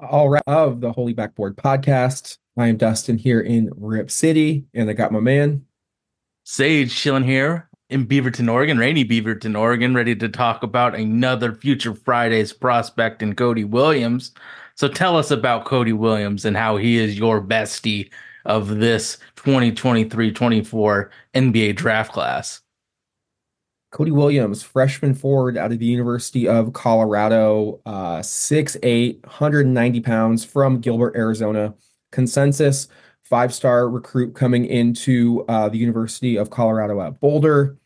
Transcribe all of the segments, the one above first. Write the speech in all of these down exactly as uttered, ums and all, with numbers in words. All right, of the Holy Backboard podcast. I am Dustin here in Rip City, and I got my man Sage chilling here in Beaverton, Oregon, rainy Beaverton, Oregon, ready to talk about another Future Fridays prospect in Cody Williams. So tell us about Cody Williams and how he is your bestie of this twenty twenty-three twenty-four N B A draft class. Cody Williams, freshman forward out of the University of Colorado, uh, six foot eight, one hundred ninety pounds from Gilbert, Arizona. Consensus, five-star recruit coming into uh, the University of Colorado at Boulder.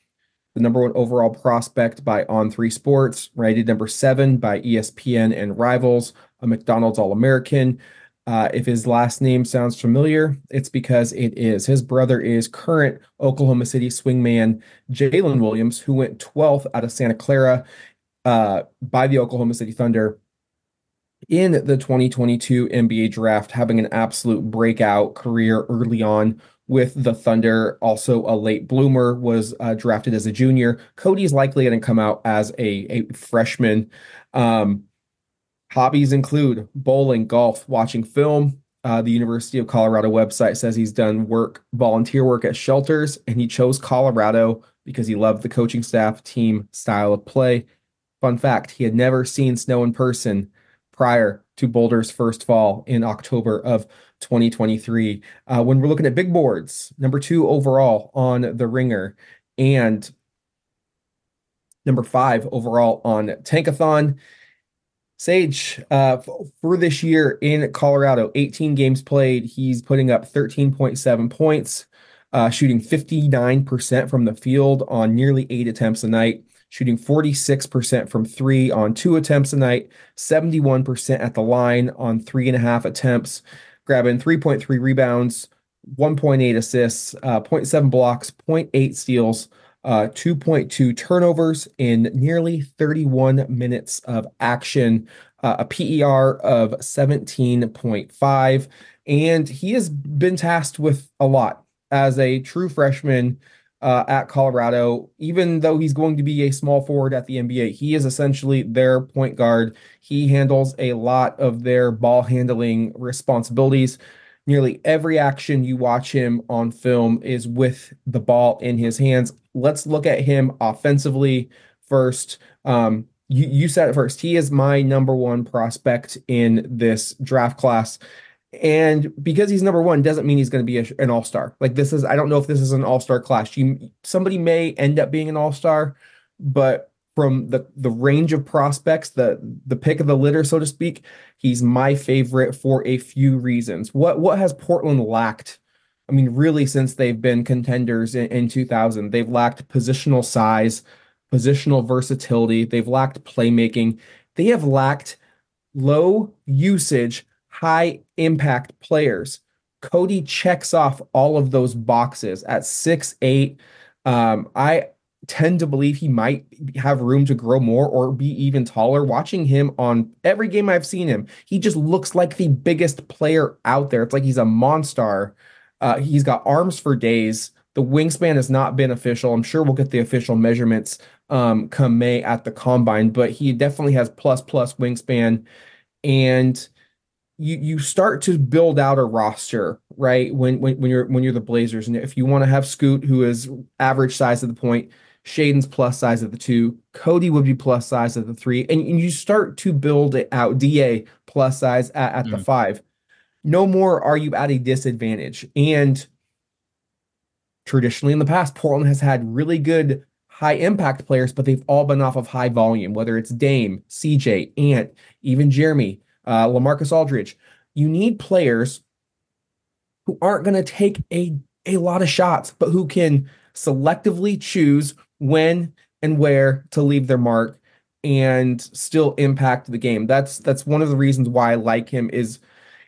The number one overall prospect by On three Sports, rated number seven by E S P N and Rivals, a McDonald's All-American. Uh, if his last name sounds familiar, it's because it is. His brother is current Oklahoma City swingman Jalen Williams, who went twelfth out of Santa Clara uh, by the Oklahoma City Thunder in the twenty twenty-two N B A draft, having an absolute breakout career early on with the Thunder. Also a late bloomer, was uh, drafted as a junior. Cody's likely going to come out as a, a freshman. Um Hobbies include bowling, golf, watching film. Uh, the University of Colorado website says he's done work, volunteer work at shelters, and he chose Colorado because he loved the coaching staff, team, style of play. Fun fact, he had never seen snow in person prior to Boulder's first fall in October of twenty twenty-three. Uh, when we're looking at big boards, number two overall on The Ringer and number five overall on Tankathon. Sage, uh, for this year in Colorado, eighteen games played. He's putting up thirteen point seven points, uh, shooting fifty-nine percent from the field on nearly eight attempts a night, shooting forty-six percent from three on two attempts a night, seventy-one percent at the line on three and a half attempts, grabbing three point three rebounds, one point eight assists, uh, zero point seven blocks, zero point eight steals. Uh, two point two turnovers in nearly thirty-one minutes of action, uh, a P E R of seventeen point five. And he has been tasked with a lot as a true freshman uh, at Colorado. Even though he's going to be a small forward at the N B A, he is essentially their point guard. He handles a lot of their ball handling responsibilities. Nearly every action you watch him on film is with the ball in his hands. Let's look at him offensively first. Um, you, you said it first. He is my number one prospect in this draft class. And because he's number one doesn't mean he's going to be a, an all-star. Like this is, I don't know if this is an all-star class. You, somebody may end up being an all-star, but from the, the range of prospects, the the pick of the litter, so to speak, he's my favorite for a few reasons. What what has Portland lacked? I mean, really, since they've been contenders in, in two thousand, they've lacked positional size, positional versatility. They've lacked playmaking. They have lacked low usage, high impact players. Cody checks off all of those boxes at six foot eight. Um, I tend to believe he might have room to grow more or be even taller. Watching him on every game I've seen him, he just looks like the biggest player out there. It's like he's a monster. Uh, he's got arms for days. The wingspan has not been official. I'm sure we'll get the official measurements um, come May at the combine, but he definitely has plus plus wingspan. And you you start to build out a roster, right? When when when you're when you're the Blazers, and if you want to have Scoot, who is average size at the point, Shaden's plus size of the two, Cody would be plus size of the three, and, and you start to build it out. D A plus size at, at mm. the five. No more are you at a disadvantage. And traditionally in the past, Portland has had really good high impact players, but they've all been off of high volume, whether it's Dame, C J, Ant, even Jeremy, uh, LaMarcus Aldridge. You need players who aren't going to take a, a lot of shots, but who can selectively choose when and where to leave their mark and still impact the game. That's that's one of the reasons why I like him is,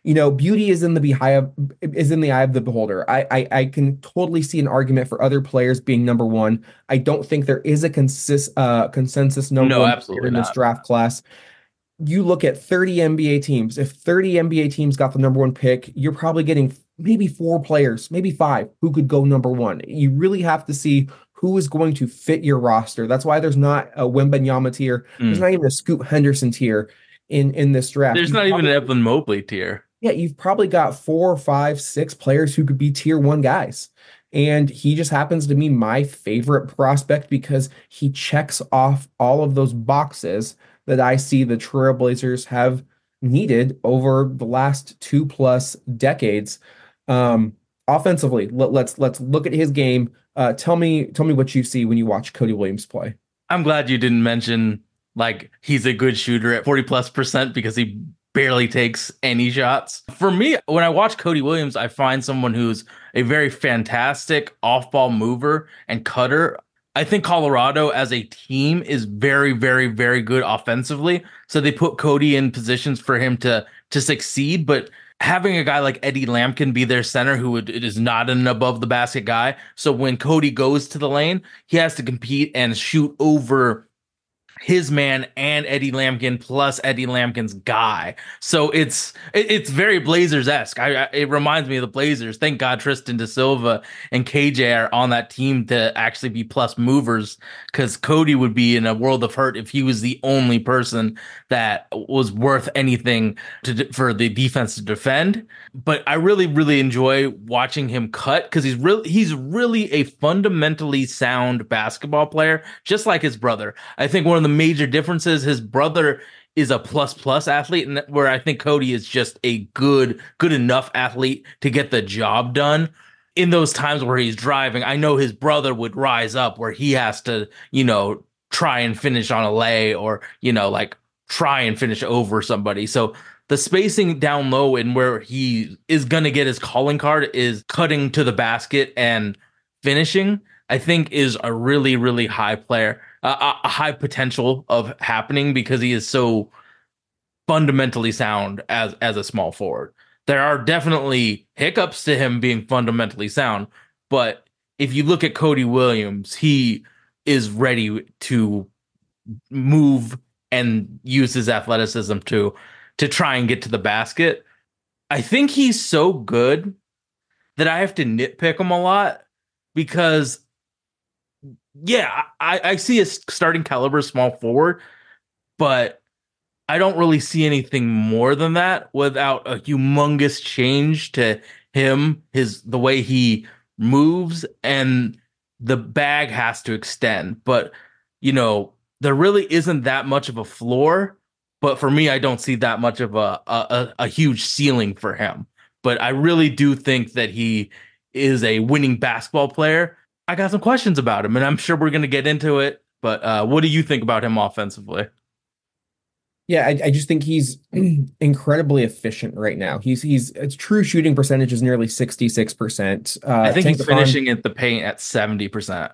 you know, beauty is in the behind is in the eye of the beholder. I, I I can totally see an argument for other players being number one. I don't think there is a consist uh consensus number no, one absolutely in this not. draft class. You look at thirty N B A teams. If thirty N B A teams got the number one pick, you're probably getting maybe four players, maybe five, who could go number one. You really have to see who is going to fit your roster. That's why there's not a Wembanyama tier. Mm. There's not even a Scoot Henderson tier. in, in this draft. There's not even an Evelyn Mobley tier. Yeah, you've probably got four, five, six players who could be tier one guys. And he just happens to be my favorite prospect because he checks off all of those boxes that I see the Trailblazers have needed over the last two plus decades. Um, offensively, let, let's let's look at his game. Uh, tell me tell me what you see when you watch Cody Williams play. I'm glad you didn't mention like he's a good shooter at forty plus percent because he barely takes any shots. For me, when I watch Cody Williams, I find someone who's a very fantastic off-ball mover and cutter. I think Colorado as a team is very, very, very good offensively. So they put Cody in positions for him to, to succeed. But having a guy like Eddie Lampkin be their center, who would, it is not an above the basket guy. So when Cody goes to the lane, he has to compete and shoot over his man and Eddie Lampkin plus Eddie Lampkin's guy. So it's it, it's very Blazers-esque. I, I, it reminds me of the Blazers. Thank God Tristan da Silva and K J are on that team to actually be plus movers, because Cody would be in a world of hurt if he was the only person that was worth anything to, for the defense to defend. But I really, really enjoy watching him cut, because he's, re- he's really a fundamentally sound basketball player, just like his brother. I think one of the major differences, his brother is a plus plus athlete, and where I think Cody is just a good good enough athlete to get the job done in those times where he's driving. I know his brother would rise up where he has to, you know, try and finish on a lay, or, you know, like try and finish over somebody. So the spacing down low and where he is going to get his calling card is cutting to the basket and finishing, I think, is a really, really high player. Uh, a high potential of happening because he is so fundamentally sound as, as a small forward. There are definitely hiccups to him being fundamentally sound, but if you look at Cody Williams, he is ready to move and use his athleticism to, to try and get to the basket. I think he's so good that I have to nitpick him a lot because, yeah, I, I see a starting caliber small forward, but I don't really see anything more than that without a humongous change to him, his the way he moves, and the bag has to extend. But, you know, there really isn't that much of a floor. But for me, I don't see that much of a a, a huge ceiling for him. But I really do think that he is a winning basketball player. I got some questions about him, and I'm sure we're going to get into it, but uh, what do you think about him offensively? Yeah, I, I just think he's incredibly efficient right now. He's he's his true shooting percentage is nearly sixty-six percent. Uh, I think Tankathon, he's finishing at the paint at seventy percent.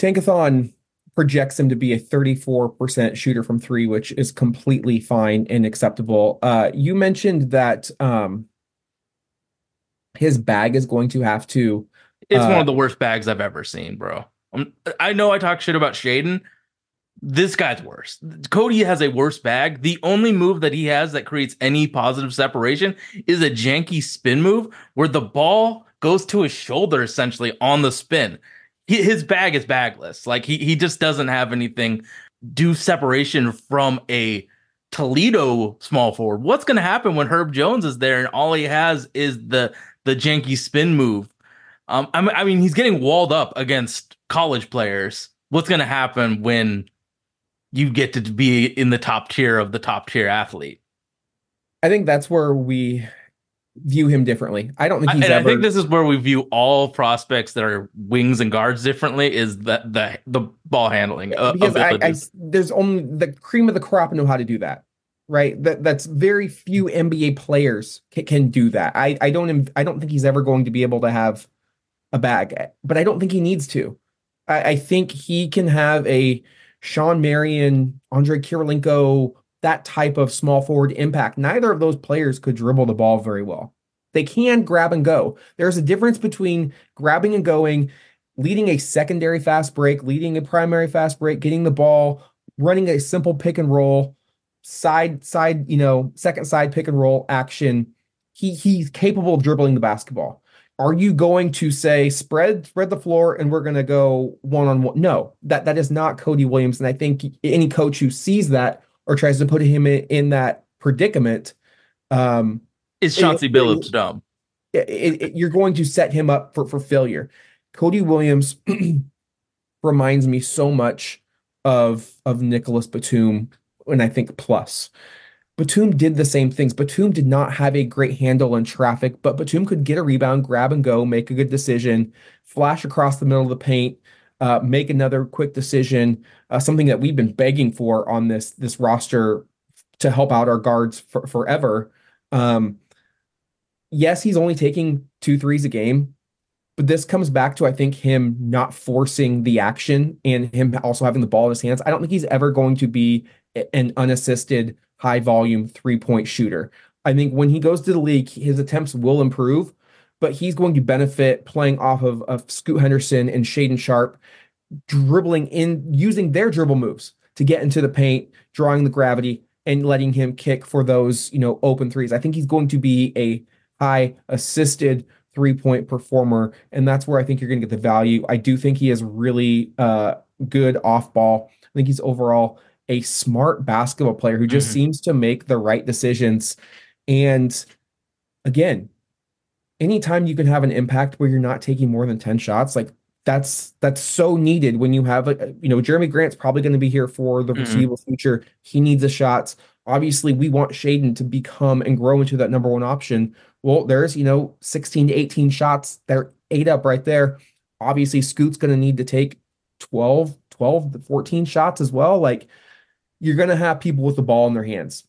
Tankathon projects him to be a thirty-four percent shooter from three, which is completely fine and acceptable. Uh, you mentioned that um, his bag is going to have to... It's uh, one of the worst bags I've ever seen, bro. I'm, I know I talk shit about Shaden. This guy's worse. Cody has a worse bag. The only move that he has that creates any positive separation is a janky spin move where the ball goes to his shoulder, essentially, on the spin. He, his bag is bagless. Like, he, he just doesn't have anything. Do separation from a Toledo small forward. What's going to happen when Herb Jones is there and all he has is the, the janky spin move? Um, I mean, he's getting walled up against college players. What's going to happen when you get to be in the top tier of the top tier athlete? I think that's where we view him differently. I don't think he's I, and ever... I think this is where we view all prospects that are wings and guards differently, is the the, the ball handling. Uh, because I, I, there's only the cream of the crop know how to do that. Right. That that's very few N B A players can, can do that. I, I don't I don't think he's ever going to be able to have a bag, but I don't think he needs to. I, I think he can have a Sean Marion, Andre Kirilenko, that type of small forward impact. Neither of those players could dribble the ball very well. They can grab and go. There's a difference between grabbing and going, leading a secondary fast break, leading a primary fast break, getting the ball, running a simple pick and roll, side, side, you know, second side pick and roll action. He he's capable of dribbling the basketball. Are you going to say spread spread the floor and we're going to go one on one? No, that that is not Cody Williams. And I think any coach who sees that or tries to put him in, in that predicament, um, is Chauncey it, Billups it, dumb? It, it, it, you're going to set him up for, for failure. Cody Williams reminds me so much of of Nicholas Batum, and I think plus. Batum did the same things. Batum did not have a great handle in traffic, but Batum could get a rebound, grab and go, make a good decision, flash across the middle of the paint, uh, make another quick decision, uh, something that we've been begging for on this this roster to help out our guards for, forever. Um, yes, he's only taking two threes a game, but this comes back to, I think, him not forcing the action and him also having the ball in his hands. I don't think he's ever going to be an unassisted high volume three-point shooter. I think when he goes to the league, his attempts will improve, but he's going to benefit playing off of, of Scoot Henderson and Shaden Sharp, dribbling in, using their dribble moves to get into the paint, drawing the gravity, and letting him kick for those, you know, open threes. I think he's going to be a high assisted three-point performer, and that's where I think you're going to get the value. I do think he is really uh, good off ball. I think he's overall a smart basketball player who just mm-hmm. seems to make the right decisions. And again, anytime you can have an impact where you're not taking more than ten shots, like that's, that's so needed when you have, a, you know, Jeremy Grant's probably going to be here for the mm-hmm. foreseeable future. He needs the shots. Obviously we want Shaden to become and grow into that number one option. Well, there's, you know, sixteen to eighteen shots. They're eight up right there. Obviously Scoot's going to need to take twelve, twelve to fourteen shots as well. Like, you're going to have people with the ball in their hands.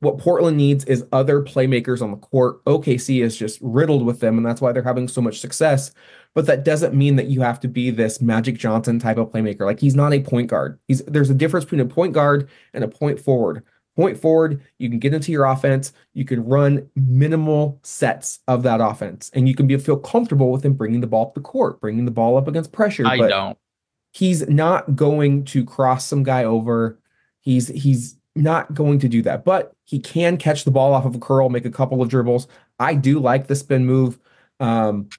What Portland needs is other playmakers on the court. O K C is just riddled with them, and that's why they're having so much success. But that doesn't mean that you have to be this Magic Johnson type of playmaker. Like, he's not a point guard. He's, there's a difference between a point guard and a point forward. Point forward, you can get into your offense. You can run minimal sets of that offense, and you can be feel comfortable with him bringing the ball up the court, bringing the ball up against pressure. I but don't. He's not going to cross some guy over. He's he's not going to do that, but he can catch the ball off of a curl, make a couple of dribbles. I do like the spin move. Um,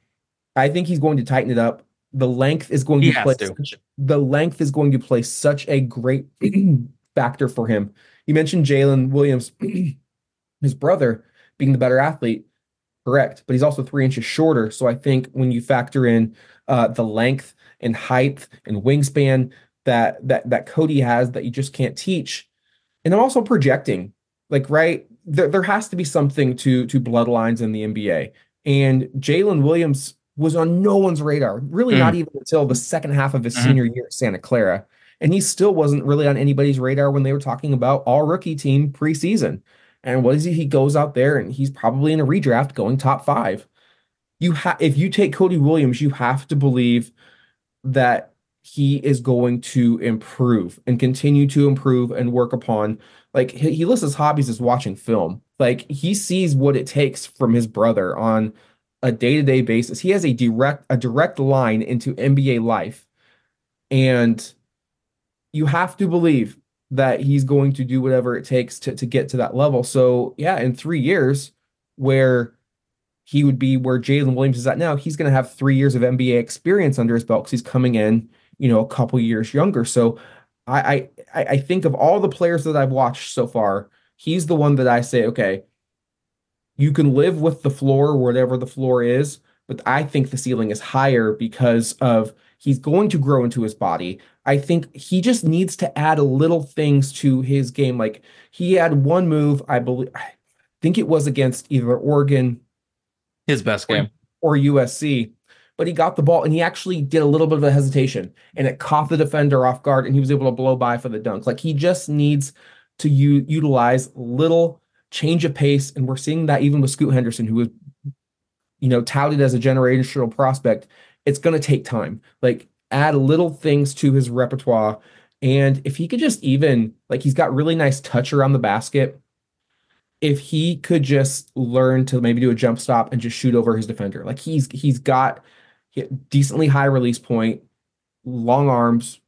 I think he's going to tighten it up. The length is going he to play. To. Such, the length is going to play such a great factor for him. You mentioned Jalen Williams, his brother, being the better athlete. Correct, but he's also three inches shorter. So I think when you factor in uh, the length and height and wingspan that that that Cody has that you just can't teach. And I'm also projecting, like, right, there, there has to be something to to bloodlines in the N B A. And Jalen Williams was on no one's radar, really mm. not even until the second half of his mm-hmm. senior year at Santa Clara. And he still wasn't really on anybody's radar when they were talking about all rookie team preseason. And what is he? He goes out there and he's probably in a redraft going top five. You ha- If you take Cody Williams, you have to believe that he is going to improve and continue to improve and work upon. Like, he lists his hobbies as watching film. Like, he sees what it takes from his brother on a day-to-day basis. He has a direct a direct line into N B A life. And you have to believe that he's going to do whatever it takes to, to get to that level. So yeah, in three years where he would be where Jalen Williams is at now, he's going to have three years of N B A experience under his belt because he's coming in, you know, a couple years younger. So I, I, I think of all the players that I've watched so far, he's the one that I say, okay, you can live with the floor, whatever the floor is, but I think the ceiling is higher because of he's going to grow into his body. I think he just needs to add a little things to his game. Like, he had one move, I believe, I think it was against either Oregon, his best game, or, or U S C, but he got the ball and he actually did a little bit of a hesitation and it caught the defender off guard and he was able to blow by for the dunk. Like, he just needs to u- utilize little change of pace. And we're seeing that even with Scoot Henderson, who was, you know, touted as a generational prospect. It's going to take time. Like, add little things to his repertoire. And if he could just even, like, he's got really nice touch around the basket. If he could just learn to maybe do a jump stop and just shoot over his defender. Like, he's he's got decently high release point, long arms,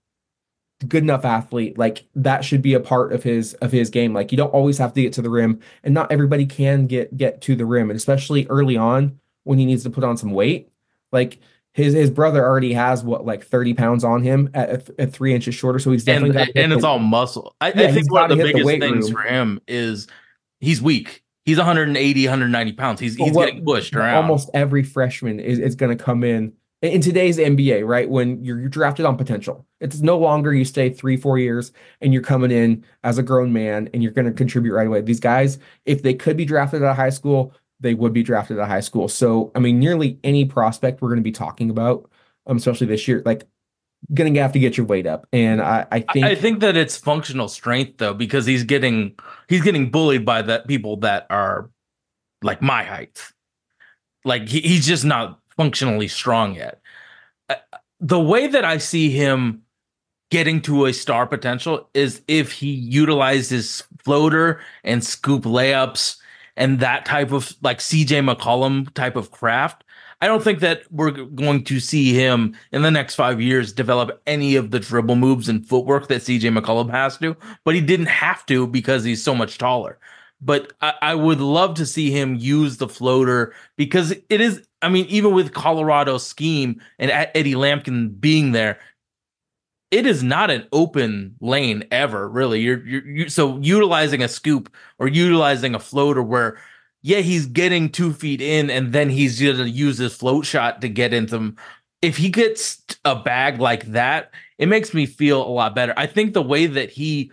good enough athlete. Like, that should be a part of his of his game. Like, you don't always have to get to the rim, and not everybody can get get to the rim, and especially early on when he needs to put on some weight. Like, His his brother already has what like thirty pounds on him at, at three inches shorter, so he's definitely and, and it's the, all muscle. I, yeah, I think one of the biggest the things room. for him is he's weak. He's one eighty, one ninety pounds. He's he's what, getting pushed around. Almost every freshman is, is going to come in in today's N B A, right? When you're, you're drafted on potential, it's no longer you stay three four years and you're coming in as a grown man and you're going to contribute right away. These guys, if they could be drafted out of high school, they would be drafted at high school. So, I mean, nearly any prospect we're going to be talking about, um, especially this year, like going to have to get your weight up. And I, I think I think that it's functional strength though, because he's getting he's getting bullied by the people that are like my height. Like he, he's just not functionally strong yet. Uh, the way that I see him getting to a star potential is if he utilizes floater and scoop layups and that type of like C J McCollum type of craft. I don't think that we're going to see him in the next five years develop any of the dribble moves and footwork that C J McCollum has to, but he didn't have to because he's so much taller. But I, I would love to see him use the floater because it is, I mean, even with Colorado's scheme and Eddie Lampkin being there, it is not an open lane ever, really. You're, you're you, so utilizing a scoop or utilizing a floater where, yeah, he's getting two feet in and then he's going to use his float shot to get into them. If he gets a bag like that, it makes me feel a lot better. I think the way that he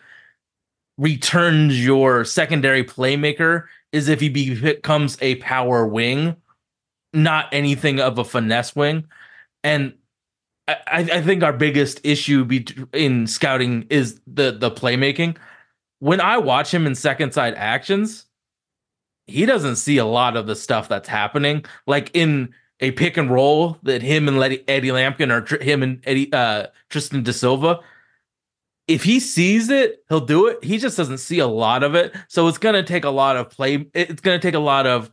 returns your secondary playmaker is if he becomes a power wing, not anything of a finesse wing. And I, I think our biggest issue be in scouting is the, the playmaking. When I watch him in second side actions, he doesn't see a lot of the stuff that's happening. Like in a pick and roll that him and Eddie Lampkin or tr- him and Eddie, uh, Tristan da Silva, if he sees it, he'll do it. He just doesn't see a lot of it. So it's going to take a lot of play. It's going to take a lot of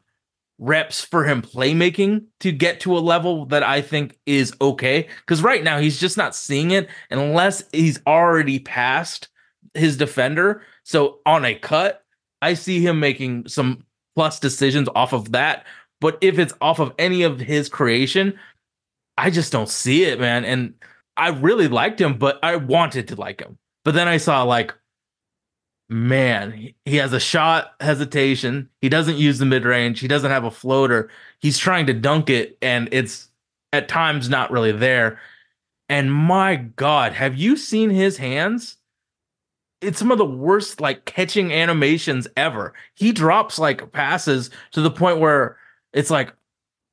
reps for him playmaking to get to a level that I think is okay. Because right now he's just not seeing it unless he's already passed his defender. So on a cut, I see him making some plus decisions off of that. But if it's off of any of his creation, I just don't see it, man. And I really liked him, but I wanted to like him. But then I saw like, man, he has a shot hesitation. He doesn't use the mid-range. He doesn't have a floater. He's trying to dunk it, and it's at times not really there. And my God, have you seen his hands? It's some of the worst, like, catching animations ever. He drops, like, passes to the point where it's like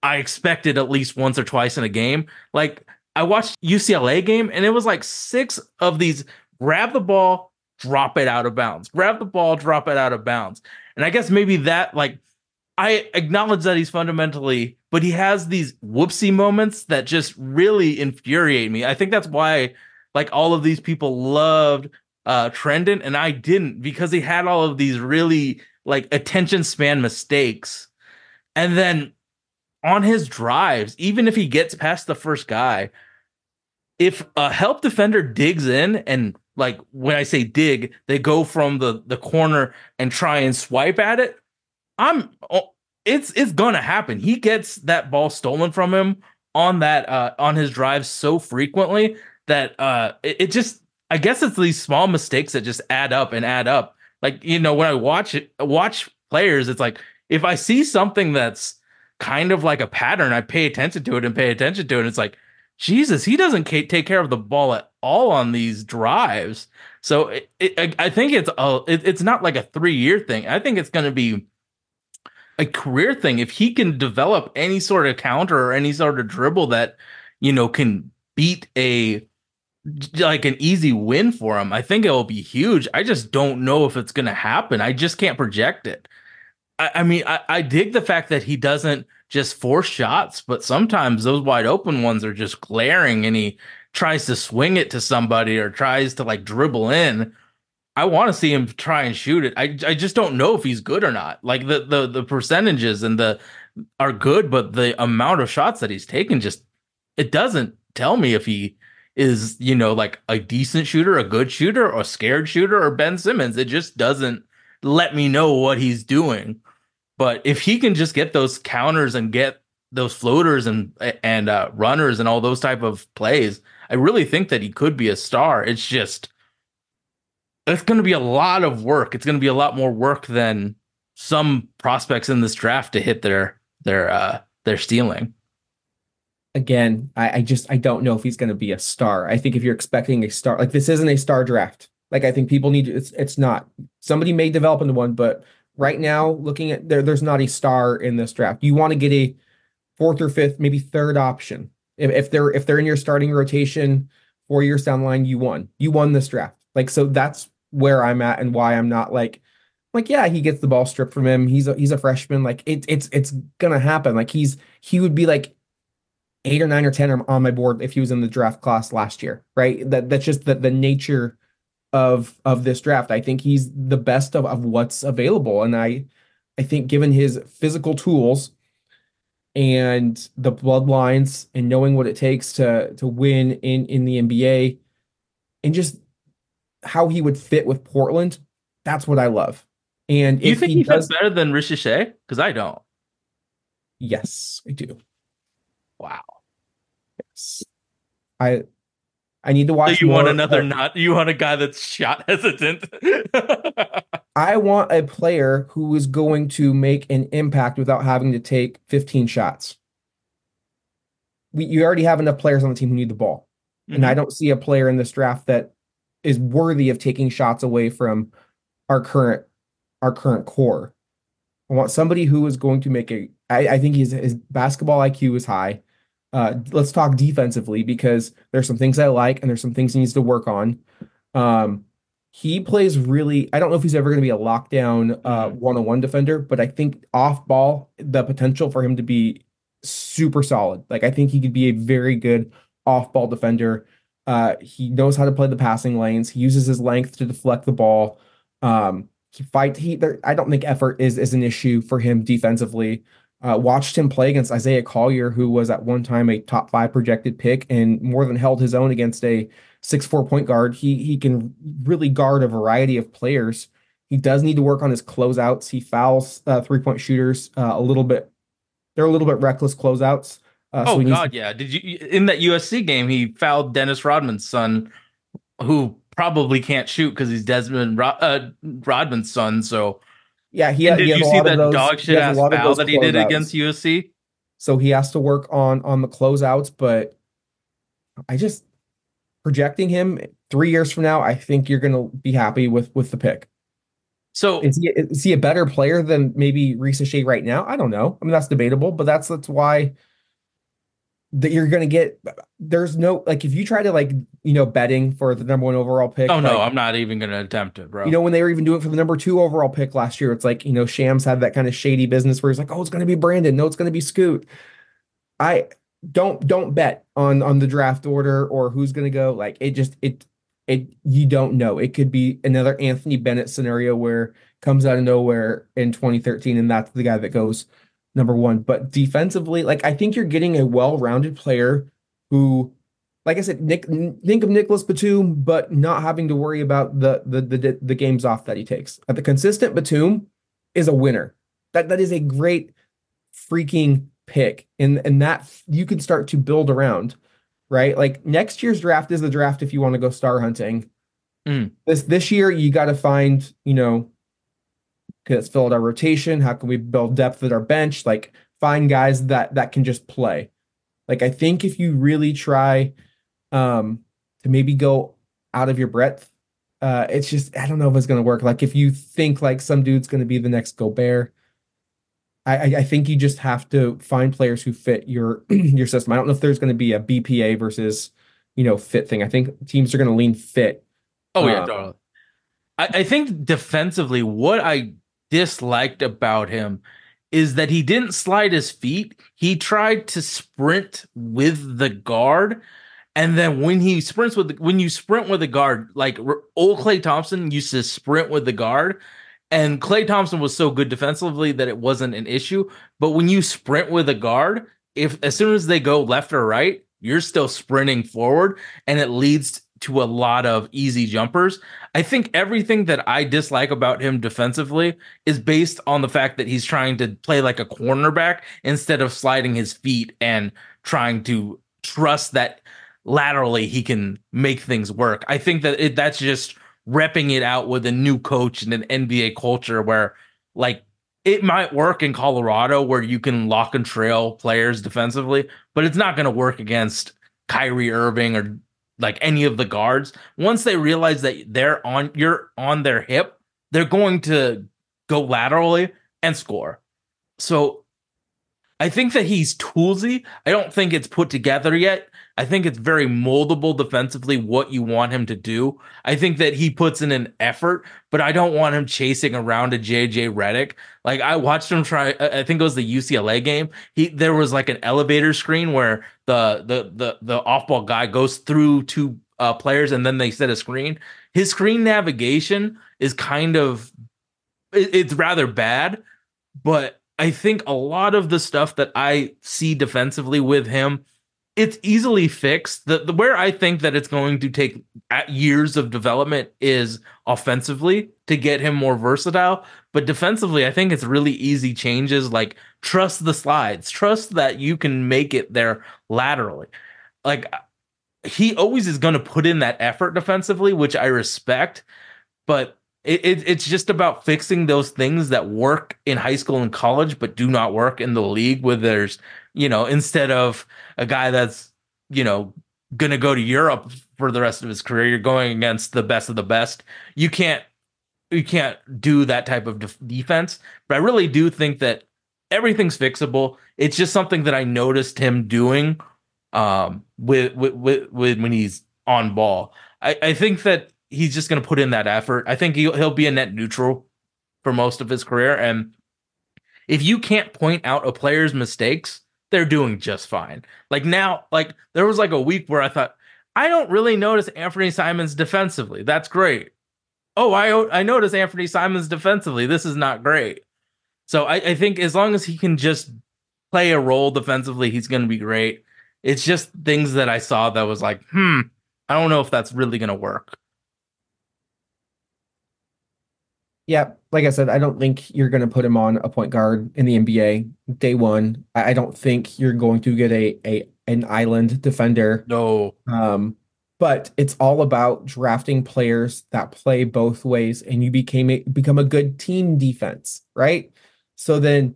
I expected at least once or twice in a game. Like, I watched U C L A game, and it was like six of these grab the ball, drop it out of bounds, grab the ball, drop it out of bounds. And I guess maybe that, like, I acknowledge that he's fundamentally, but he has these whoopsie moments that just really infuriate me. I think that's why, like, all of these people loved uh, Trendon and I didn't, because he had all of these really, like, attention span mistakes. And then on his drives, even if he gets past the first guy, if a help defender digs in and, like, when I say dig, they go from the, the corner and try and swipe at it. I'm it's it's gonna happen. He gets that ball stolen from him on that uh, on his drive so frequently that uh, it, it just, I guess it's these small mistakes that just add up and add up. Like, you know, when I watch it, watch players, it's like if I see something that's kind of like a pattern, I pay attention to it and pay attention to it. And it's like, Jesus, he doesn't take care of the ball at all on these drives. So it, it, I think it's a, it, it's not like a three-year thing. I think it's going to be a career thing. If he can develop any sort of counter or any sort of dribble that, you know, can beat a like an easy win for him, I think it will be huge. I just don't know if it's going to happen. I just can't project it. I, I mean, I, I dig the fact that he doesn't just force shots, but sometimes those wide open ones are just glaring and he tries to swing it to somebody or tries to like dribble in. I want to see him try and shoot it. I, I just don't know if he's good or not. Like the, the, the percentages and the are good, but the amount of shots that he's taken, just, it doesn't tell me if he is, you know, like a decent shooter, a good shooter, or scared shooter, or Ben Simmons. It just doesn't let me know what he's doing. But if he can just get those counters and get those floaters and and uh, runners and all those type of plays, I really think that he could be a star. It's just, it's going to be a lot of work. It's going to be a lot more work than some prospects in this draft to hit their their uh, their ceiling. Again, I, I just I don't know if he's going to be a star. I think if you're expecting a star, like this isn't a star draft. Like I think people need to, it's it's not. Somebody may develop into one, but right now, looking at there, there's not a star in this draft. You want to get a fourth or fifth, maybe third option. If, if they're if they're in your starting rotation for your sound line, you won. You won this draft. Like, so that's where I'm at and why I'm not like, like, yeah, he gets the ball stripped from him. He's a, he's a freshman. Like it, it's, it's gonna happen. Like he's, he would be like eight or nine or ten on my board if he was in the draft class last year. Right. That that's just the, the nature of, of this draft. I think he's the best of, of what's available. And I, I think given his physical tools and the bloodlines and knowing what it takes to, to win in, in the N B A and just how he would fit with Portland, that's what I love. And you if think he, he does better than Reese Shea, because I don't. Yes, I do. Wow. Yes, I. I need to watch. So you more want another of, not? You want a guy that's shot hesitant? I want a player who is going to make an impact without having to take fifteen shots. We you already have enough players on the team who need the ball, mm-hmm. and I don't see a player in this draft that is worthy of taking shots away from our current our current core. I want somebody who is going to make a, I, I think his, his basketball I Q is high. Uh, let's talk defensively because there's some things I like and there's some things he needs to work on. Um, he plays really, I don't know if he's ever going to be a lockdown uh, one-on-one defender, but I think off ball, the potential for him to be super solid. Like I think he could be a very good off ball defender. Uh, he knows how to play the passing lanes. He uses his length to deflect the ball. Um, he fight. He. There, I don't think effort is is an issue for him defensively. Uh, watched him play against Isaiah Collier, who was at one time a top five projected pick and more than held his own against a six foot four point guard. He he can really guard a variety of players. He does need to work on his closeouts. He fouls uh, three point shooters uh, a little bit. They're a little bit reckless closeouts. Uh, oh so God, to- yeah! Did you in that U S C game? He fouled Dennis Rodman's son, who probably can't shoot because he's Desmond Rod- uh, Rodman's son. So yeah, he. Did he you see that dog shit ass foul that closeouts. He did against U S C? So he has to work on on the closeouts, but I just projecting him three years from now. I think you're going to be happy with with the pick. So is he is he a better player than maybe Reese Shea right now? I don't know. I mean, that's debatable, but that's that's why. That you're going to get, there's no, like, if you try to, like, you know, betting for the number one overall pick. Oh, no, like, I'm not even going to attempt it, bro. You know, when they were even doing it for the number two overall pick last year, it's like, you know, Shams had that kind of shady business where he's like, oh, it's going to be Brandon. No, it's going to be Scoot. I don't, don't bet on, on the draft order or who's going to go. Like, it just, it, it, you don't know. It could be another Anthony Bennett scenario where comes out of nowhere in twenty thirteen and that's the guy that goes number one. But defensively, like, I think you're getting a well-rounded player who, like I said, Nick, think of Nicholas Batum, but not having to worry about the, the the the games off that he takes. The consistent Batum is a winner. That that is a great freaking pick, and and that you can start to build around, right? Like next year's draft is the draft if you want to go star hunting. Mm. This this year you got to find, you know. Okay, let's fill out our rotation. How can we build depth at our bench? Like find guys that that can just play. Like I think if you really try um, to maybe go out of your breadth, uh, it's just I don't know if it's going to work. Like if you think like some dude's going to be the next Gobert, I, I, I think you just have to find players who fit your your system. I don't know if there's going to be a B P A versus you know fit thing. I think teams are going to lean fit. Oh yeah, um, totally. I, I think defensively, what I disliked about him is that he didn't slide his feet. He tried to sprint with the guard, and then when he sprints with the, when you sprint with the guard, like old Clay Thompson used to sprint with the guard, and Clay Thompson was so good defensively that it wasn't an issue. But when you sprint with a guard, if as soon as they go left or right, you're still sprinting forward, and it leads to a lot of easy jumpers. I think everything that I dislike about him defensively is based on the fact that he's trying to play like a cornerback instead of sliding his feet and trying to trust that laterally he can make things work. I think that it, that's just repping it out with a new coach and an N B A culture where, like, it might work in Colorado where you can lock and trail players defensively, but it's not going to work against Kyrie Irving or like any of the guards. Once they realize that they're on, you're on their hip, they're going to go laterally and score. So I think that he's toolsy. I don't think it's put together yet. I think it's very moldable defensively, what you want him to do. I think that he puts in an effort, but I don't want him chasing around a J J Redick. Like, I watched him try, I think it was the U C L A game. He there was like an elevator screen where the the the, the off-ball guy goes through two uh, players and then they set a screen. His screen navigation is kind of, it, it's rather bad, but I think a lot of the stuff that I see defensively with him, it's easily fixed. The, the where I think that it's going to take years of development is offensively to get him more versatile. But defensively, I think it's really easy changes. Like, trust the slides, trust that you can make it there laterally. Like, he always is going to put in that effort defensively, which I respect, but it, it, it's just about fixing those things that work in high school and college, but do not work in the league where there's, you know, instead of a guy that's, you know, going to go to Europe for the rest of his career, you're going against the best of the best. You can't, you can't do that type of def- defense, but I really do think that everything's fixable. It's just something that I noticed him doing um, with, with, with, with, when he's on ball. I, I think that he's just going to put in that effort. I think he'll, he'll be a net neutral for most of his career. And if you can't point out a player's mistakes, they're doing just fine. Like now, like there was like a week where I thought, I don't really notice Anthony Simons defensively. That's great. Oh, I I notice Anthony Simons defensively. This is not great. So I, I think as long as he can just play a role defensively, he's going to be great. It's just things that I saw that was like, hmm, I don't know if that's really going to work. Yeah, like I said, I don't think you're going to put him on a point guard in the N B A day one. I don't think you're going to get a, a an island defender. No. Um, but it's all about drafting players that play both ways, and you became a, become a good team defense, right? So then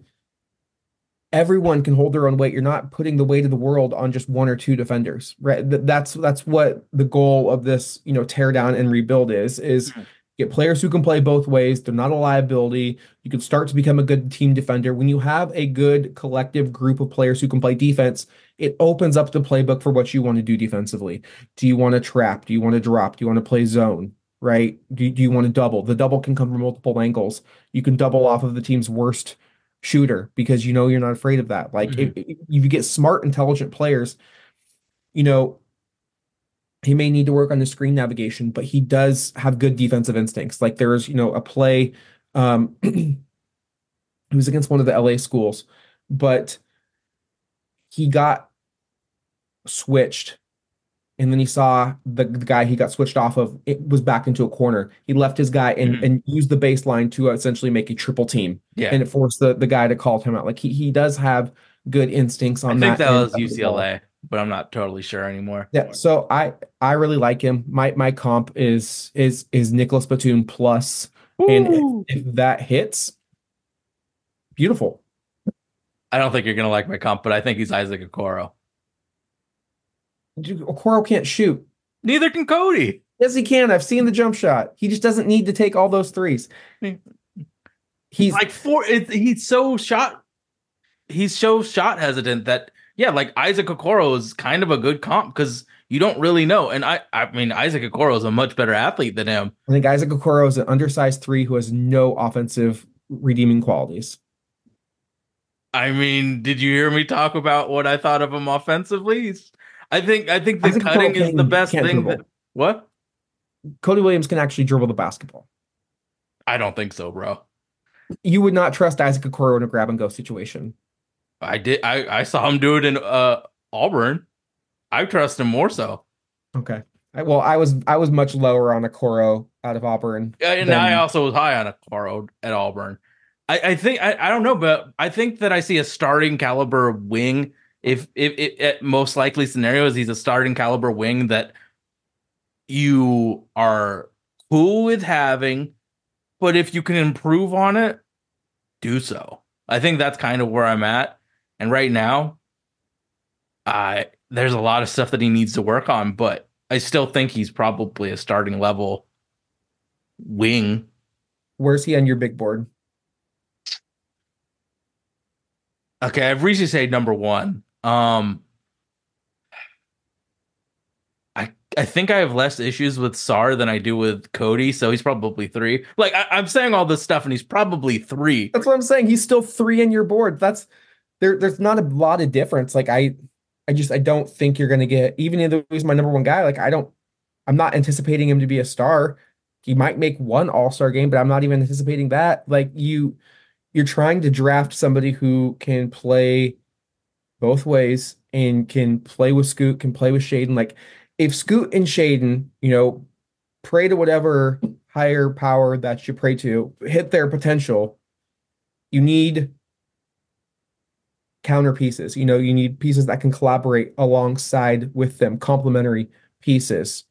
everyone can hold their own weight. You're not putting the weight of the world on just one or two defenders, right? That's that's what the goal of this, you know, tear down and rebuild is is. Mm-hmm. Get players who can play both ways. They're not a liability. You can start to become a good team defender. When you have a good collective group of players who can play defense, it opens up the playbook for what you want to do defensively. Do you want to trap? Do you want to drop? Do you want to play zone, right? Do, do you want to double? The double can come from multiple angles. You can double off of the team's worst shooter because you know you're not afraid of that. Like, mm-hmm. if, if you get smart, intelligent players, you know, he may need to work on the screen navigation, but he does have good defensive instincts. Like there was, you know, a play, um, it was against one of the L A schools, but he got switched. And then he saw the, the guy he got switched off of, it was backed into a corner. He left his guy and, mm-hmm. and used the baseline to essentially make a triple team. Yeah. And it forced the, the guy to call him out. Like he, he does have good instincts on that. I think that, that was U C L A. But I'm not totally sure anymore. Yeah, so I, I really like him. My my comp is is is Nicholas Batum plus, Ooh. and if, if that hits, beautiful. I don't think you're gonna like my comp, but I think he's Isaac Okoro. Dude, Okoro can't shoot. Neither can Cody. Yes, he can. I've seen the jump shot. He just doesn't need to take all those threes. He's like four. It, he's so shot. He's so shot hesitant that. Yeah, like Isaac Okoro is kind of a good comp because you don't really know. And I I mean, Isaac Okoro is a much better athlete than him. I think Isaac Okoro is an undersized three who has no offensive redeeming qualities. I mean, did you hear me talk about what I thought of him offensively? I think I think the Isaac cutting Okoro is the best thing. That, what? Cody Williams can actually dribble the basketball. I don't think so, bro. You would not trust Isaac Okoro in a grab-and-go situation. I did. I, I saw him do it in uh, Auburn. I trust him more so. Okay. Well, I was I was much lower on Okoro out of Auburn. And than... I also was high on Okoro at Auburn. I, I think I, I don't know, but I think that I see a starting caliber wing. If if it, at most likely scenarios, he's a starting caliber wing that you are cool with having, but if you can improve on it, do so. I think that's kind of where I'm at. And right now, I there's a lot of stuff that he needs to work on, but I still think he's probably a starting level wing. Where's he on your big board? Okay, I've recently said number one. Um, I I think I have less issues with Sar than I do with Cody, so he's probably three. Like I, I'm saying all this stuff, and he's probably three. That's what I'm saying. He's still three in your board. That's there. There's not a lot of difference. Like I. I just, I don't think you're going to get, even though he's my number one guy, like I don't, I'm not anticipating him to be a star. He might make one all-star game, but I'm not even anticipating that. Like you, you're trying to draft somebody who can play both ways and can play with Scoot, can play with Shaden. Like if Scoot and Shaden, you know, pray to whatever higher power that you pray to, hit their potential, you need counter pieces. You know, you need pieces that can collaborate alongside with them, complementary pieces.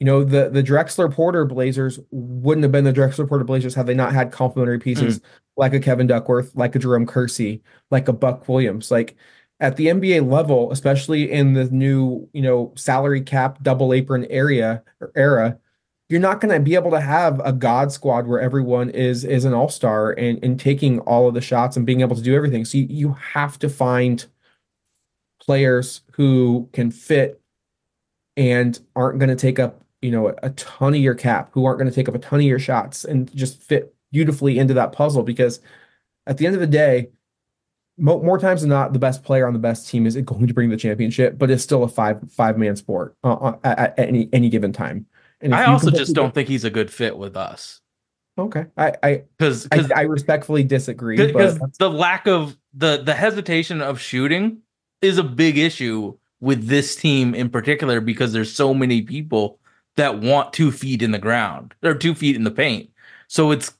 You know, the the Drexler Porter Blazers wouldn't have been the Drexler Porter Blazers had they not had complementary pieces mm. like a Kevin Duckworth, like a Jerome Kersey, like a Buck Williams. Like at the N B A level, especially in the new, you know, salary cap double apron area or era, you're not going to be able to have a God squad where everyone is is an all-star and, and taking all of the shots and being able to do everything. So you, you have to find players who can fit and aren't going to take up, you know, a, a ton of your cap, who aren't going to take up a ton of your shots and just fit beautifully into that puzzle. Because at the end of the day, mo- more times than not, the best player on the best team isn't going to bring the championship, but it's still a five, five-man sport uh, at, at any any given time. I also just don't think he's a good fit with us. Okay, I I, cause, cause, I, I respectfully disagree. Because the lack of the the hesitation of shooting is a big issue with this team in particular, because there's so many people that want two feet in the ground or two feet in the paint. So it's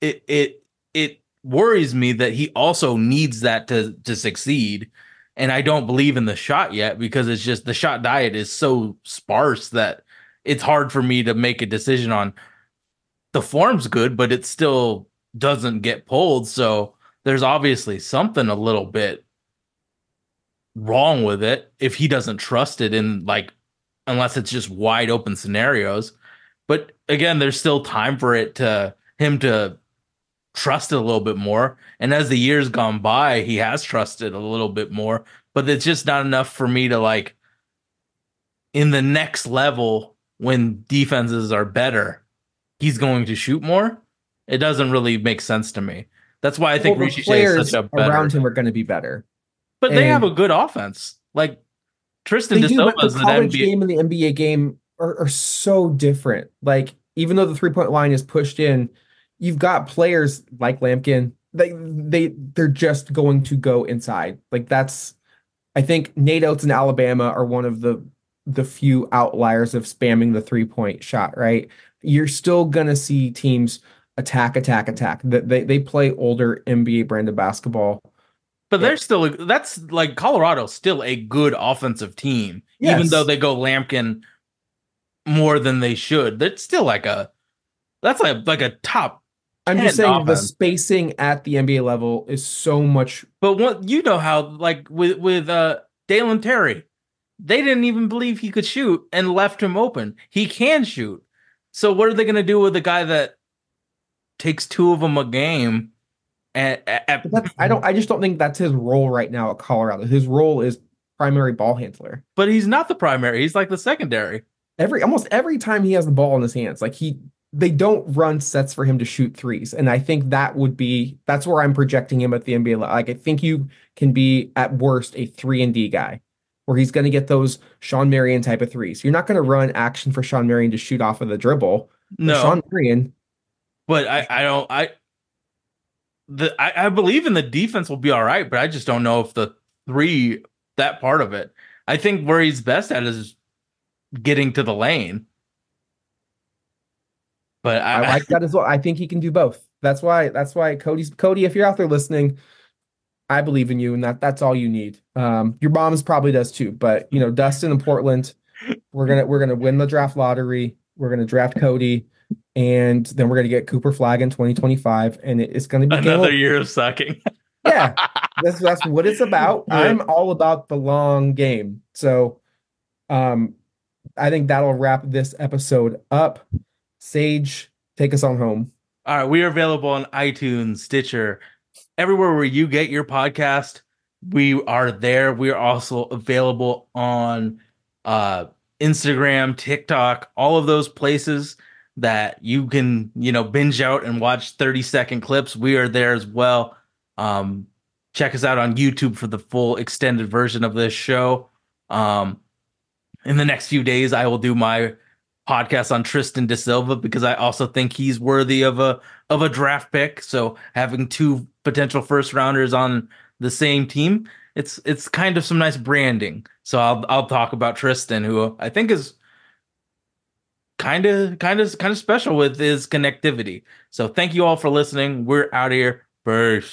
it it it worries me that he also needs that to to succeed. And I don't believe in the shot yet, because it's just the shot diet is so sparse that it's hard for me to make a decision on. The form's good, but it still doesn't get pulled. So there's obviously something a little bit wrong with it if he doesn't trust it in, like, unless it's just wide open scenarios. But again, there's still time for it to him to trust it a little bit more. And as the years gone by, he has trusted a little bit more, but it's just not enough for me to, like, in the next level, when defenses are better, he's going to shoot more. It doesn't really make sense to me. That's why I think well, Reese Shea is such a better around him are going to be better. But and they have a good offense. Like Tristan da Silva is an N B A. The college game and the N B A game are, are so different. Like even though the three point line is pushed in, you've got players like Lampkin. They they they're just going to go inside. Like that's I think Nate Oates and Alabama are one of the. the few outliers of spamming the three-point shot, right? You're still going to see teams attack, attack, attack. They they play older N B A brand of basketball. But they're yeah. still, that's like Colorado's still a good offensive team, yes. Even though they go Lampkin more than they should. That's still like a, that's like, like a top. I'm just saying offense. The spacing at the N B A level is so much. But what, you know how, like with, with uh, Dalen Terry, they didn't even believe he could shoot and left him open. He can shoot. So what are they going to do with a guy that takes two of them a game? At, at, that's, I don't. I just don't think that's his role right now at Colorado. His role is primary ball handler. But he's not the primary. He's like the secondary. Every almost every time he has the ball in his hands, like he they don't run sets for him to shoot threes. And I think that would be that's where I'm projecting him at the N B A. Like I think you can be at worst a three and D guy, where he's going to get those Sean Marion type of threes. You're not going to run action for Sean Marion to shoot off of the dribble. No, Sean Marion. But I, I don't. I the I, I believe in the defense will be all right, but I just don't know if the three that part of it. I think where he's best at is getting to the lane. But I, I like that as well. I think he can do both. That's why. That's why Cody's Cody. If you're out there listening, I believe in you, and that that's all you need. Um, your mom's probably does too. But you know, Dustin and Portland, we're gonna we're gonna win the draft lottery. We're gonna draft Cody, and then we're gonna get Cooper Flag in twenty twenty-five, and it, it's gonna be another game. Year of sucking. Yeah, that's that's what it's about. Yeah. I'm all about the long game. So, um, I think that'll wrap this episode up. Sage, take us on home. All right, we are available on iTunes, Stitcher, everywhere where you get your podcast. We are there. We are also available on uh, Instagram, TikTok, all of those places that you can, you know, binge out and watch thirty second clips. We are there as well. Um, check us out on YouTube for the full extended version of this show. Um, in the next few days, I will do my podcast on Tristan da Silva, because I also think he's worthy of a of a draft pick. So having two potential first rounders on the same team, it's it's kind of some nice branding. So I'll I'll talk about Tristan, who I think is kind of kind of kind of special with his connectivity. So thank you all for listening. We're out of here. Peace.